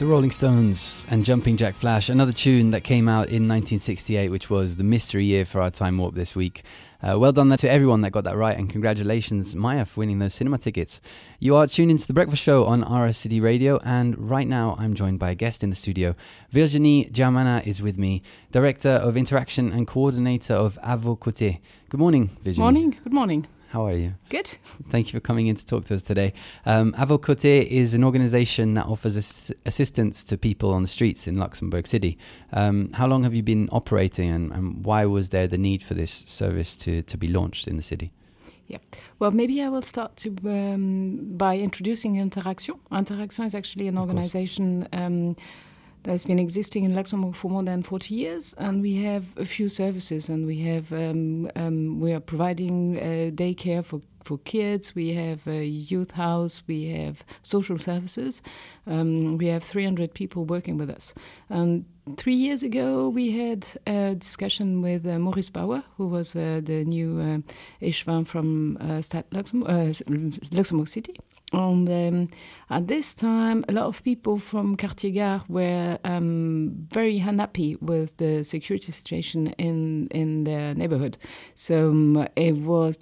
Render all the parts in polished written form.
The Rolling Stones and Jumping Jack Flash, another tune that came out in 1968, which was the mystery year for our Time Warp this week. Well done to everyone that got that right, and congratulations, Maya, for winning those cinema tickets. You are tuned into The Breakfast Show on RSCD Radio, and right now I'm joined by a guest in the studio. Virginie Jamana is with me, Director of Interaction and Coordinator of A Vos Côtés. Good morning, Virginie. Morning, good morning. How are you? Good. Thank you for coming in to talk to us today. A Vos Côtés is an organisation that offers assistance to people on the streets in Luxembourg City. How long have you been operating, and why was there the need for this service to be launched in the city? Yeah. Well, maybe I will start by introducing Interaction. Interaction is actually an organisation that has been existing in Luxembourg for more than 40 years, and we have a few services, and we have we are providing daycare for kids, we have a youth house, we have social services, we have 300 people working with us. And 3 years ago we had a discussion with Maurice Bauer, who was the new échevin from Luxembourg City. And at this time, a lot of people from Quartier Gare were very unhappy with the security situation in their neighborhood. So they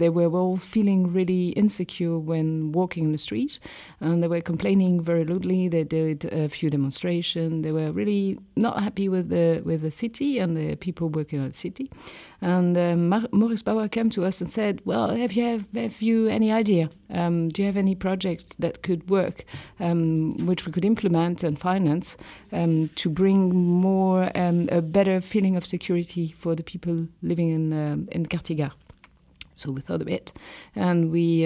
were all feeling really insecure when walking in the street, and they were complaining very loudly. They did a few demonstrations. They were really not happy with the city and the people working at the city. And Maurice Bauer came to us and said, "Well, have you any idea? Do you have any project that could work, which we could implement and finance to bring more a better feeling of security for the people living in Quartier Gare?" So we thought a bit, and we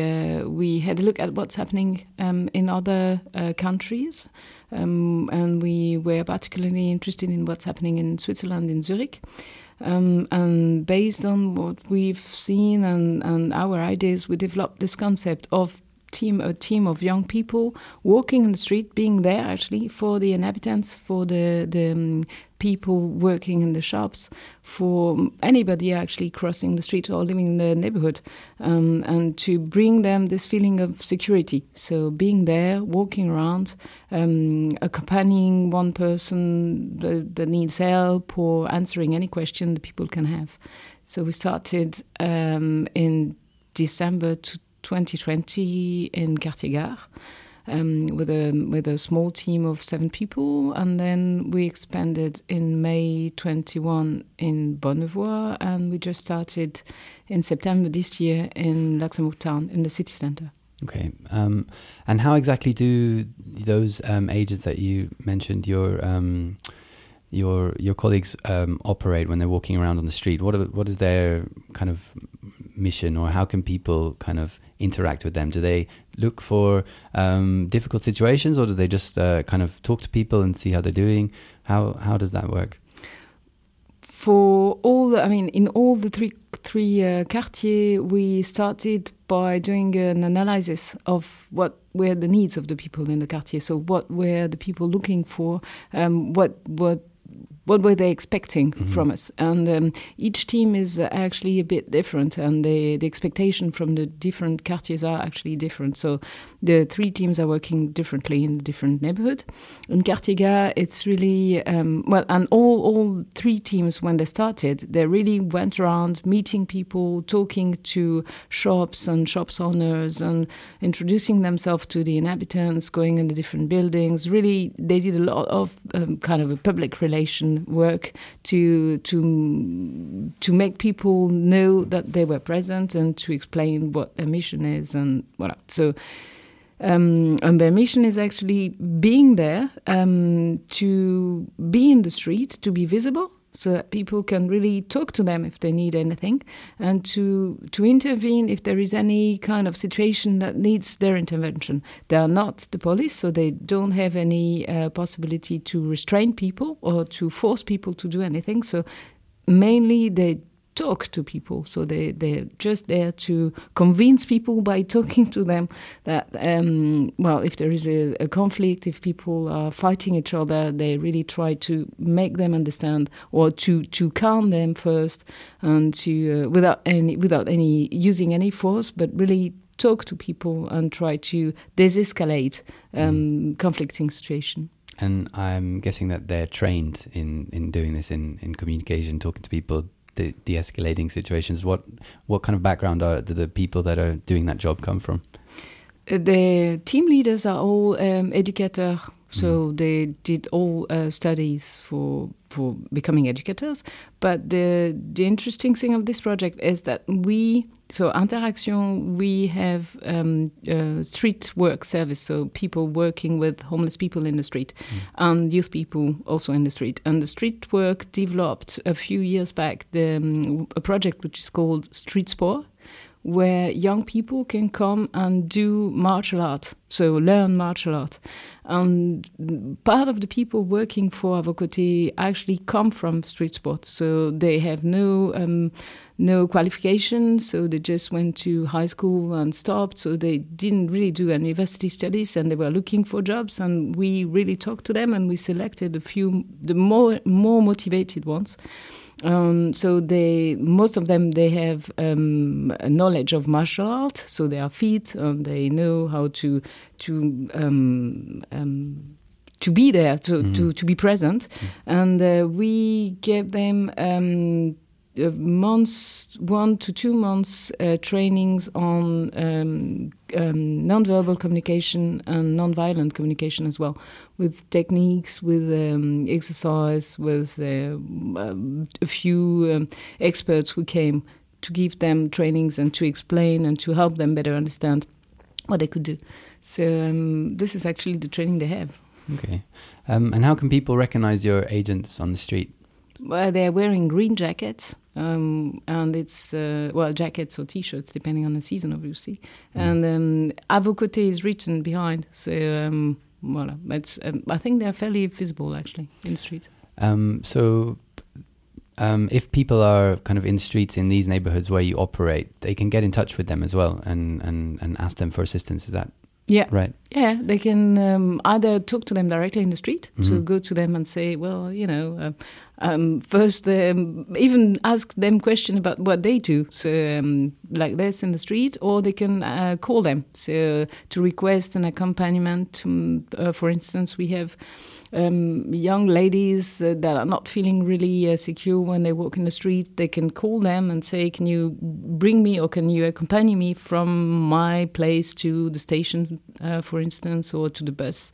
had a look at what's happening in other countries, and we were particularly interested in what's happening in Switzerland, in Zurich. And based on what we've seen and our ideas, we developed this concept of a team of young people walking in the street, being there actually for the inhabitants, for the people working in the shops, for anybody actually crossing the street or living in the neighborhood, and to bring them this feeling of security. So being there, walking around, accompanying one person that needs help, or answering any question the people can have. So we started in December 2020 in Quartier Gare with a small team of 7 people, and then we expanded in May 21 in Bonnevoie, and we just started in September this year in Luxembourg Town, in the city centre. Okay, and how exactly do those agents that you mentioned, your colleagues operate when they're walking around on the street? What is their kind of mission, or how can people kind of interact with them? Do they look for difficult situations, or do they just kind of talk to people and see how they're doing? How does that work? For in all the three quartiers, we started by doing an analysis of what were the needs of the people in the quartier. So what were the people looking for? What were they expecting from us? And each team is actually a bit different, and the expectation from the different quartiers are actually different. So the 3 teams are working differently in different neighborhood. In Quartier Gare, it's really and all 3 teams, when they started, they really went around meeting people, talking to shops and shops owners, and introducing themselves to the inhabitants, going into different buildings. Really, they did a lot of kind of a public relation work to make people know that they were present, and to explain what their mission is and voilà. So and their mission is actually being there, to be in the street, to be visible, so that people can really talk to them if they need anything, and to intervene if there is any kind of situation that needs their intervention. They are not the police, so they don't have any possibility to restrain people or to force people to do anything. So mainly they talk to people, so they're just there to convince people by talking to them that if there is a conflict, if people are fighting each other, they really try to make them understand, or to calm them first, and to without using any force, but really talk to people and try to de-escalate conflicting situation. And I'm guessing that they're trained in doing this, in communication, talking to people, de-escalating situations. What kind of background do the people that are doing that job come from? The team leaders are all educators, so they did all studies for becoming educators. But the interesting thing of this project is that Interaction, we have street work service, so people working with homeless people in the street and youth people also in the street. And the street work developed a few years back a project which is called Street Sport, where young people can come and do martial art, so learn martial art. And part of the people working for A Vos Côtés actually come from street sports, so they have no qualifications, so they just went to high school and stopped, so they didn't really do university studies, and they were looking for jobs, and we really talked to them, and we selected a few, the more motivated ones. So most of them have a knowledge of martial art, so they are fit and they know how to be there, to be present. And we gave them months, 1 to 2 months trainings on nonverbal communication and nonviolent communication as well, with techniques, with exercise, with a few experts who came to give them trainings and to explain and to help them better understand what they could do. So this is actually the training they have. Okay. And how can people recognize your agents on the street? Well, they're wearing green jackets, and it's jackets or t-shirts depending on the season, obviously. And A Vos Côtés is written behind, so voilà. But I think they're fairly visible actually in the street. So, if people are kind of in the streets in these neighborhoods where you operate, they can get in touch with them as well and ask them for assistance. Is that? Yeah. Right. Yeah, they can either talk to them directly in the street, so go to them and say, well, you know, first even ask them question about what they do, so like this in the street, or they can call them, so to request an accompaniment. For instance, we have young ladies that are not feeling really secure when they walk in the street. They can call them and say, can you bring me, or can you accompany me from my place to the station, for instance, or to the bus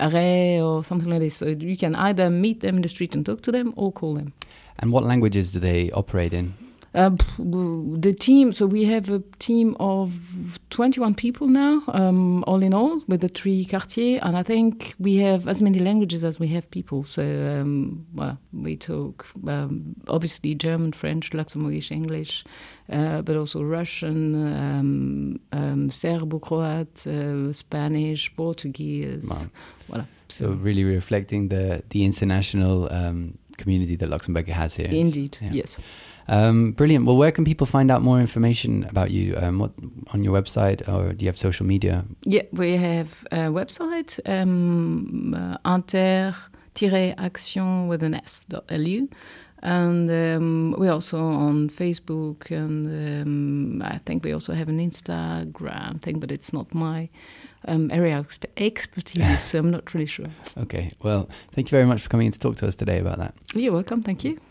array or something like this. So you can either meet them in the street and talk to them, or call them. And what languages do they operate in? The team, so we have a team of 21 people now, all in all, with the 3 quartiers, and I think we have as many languages as we have people. So we talk obviously German, French, Luxembourgish, English, but also Russian, Serbo-Croat, Spanish, Portuguese. Wow. Voilà. So really reflecting the international community that Luxembourg has here. Indeed, yeah. Yes. Brilliant. Well, where can people find out more information about you? On your website, or do you have social media? Yeah, we have a website, inter-action.lu. And we're also on Facebook, and I think we also have an Instagram thing, but it's not my area of expertise, so I'm not really sure. Okay. Well, thank you very much for coming in to talk to us today about that. You're welcome. Thank you.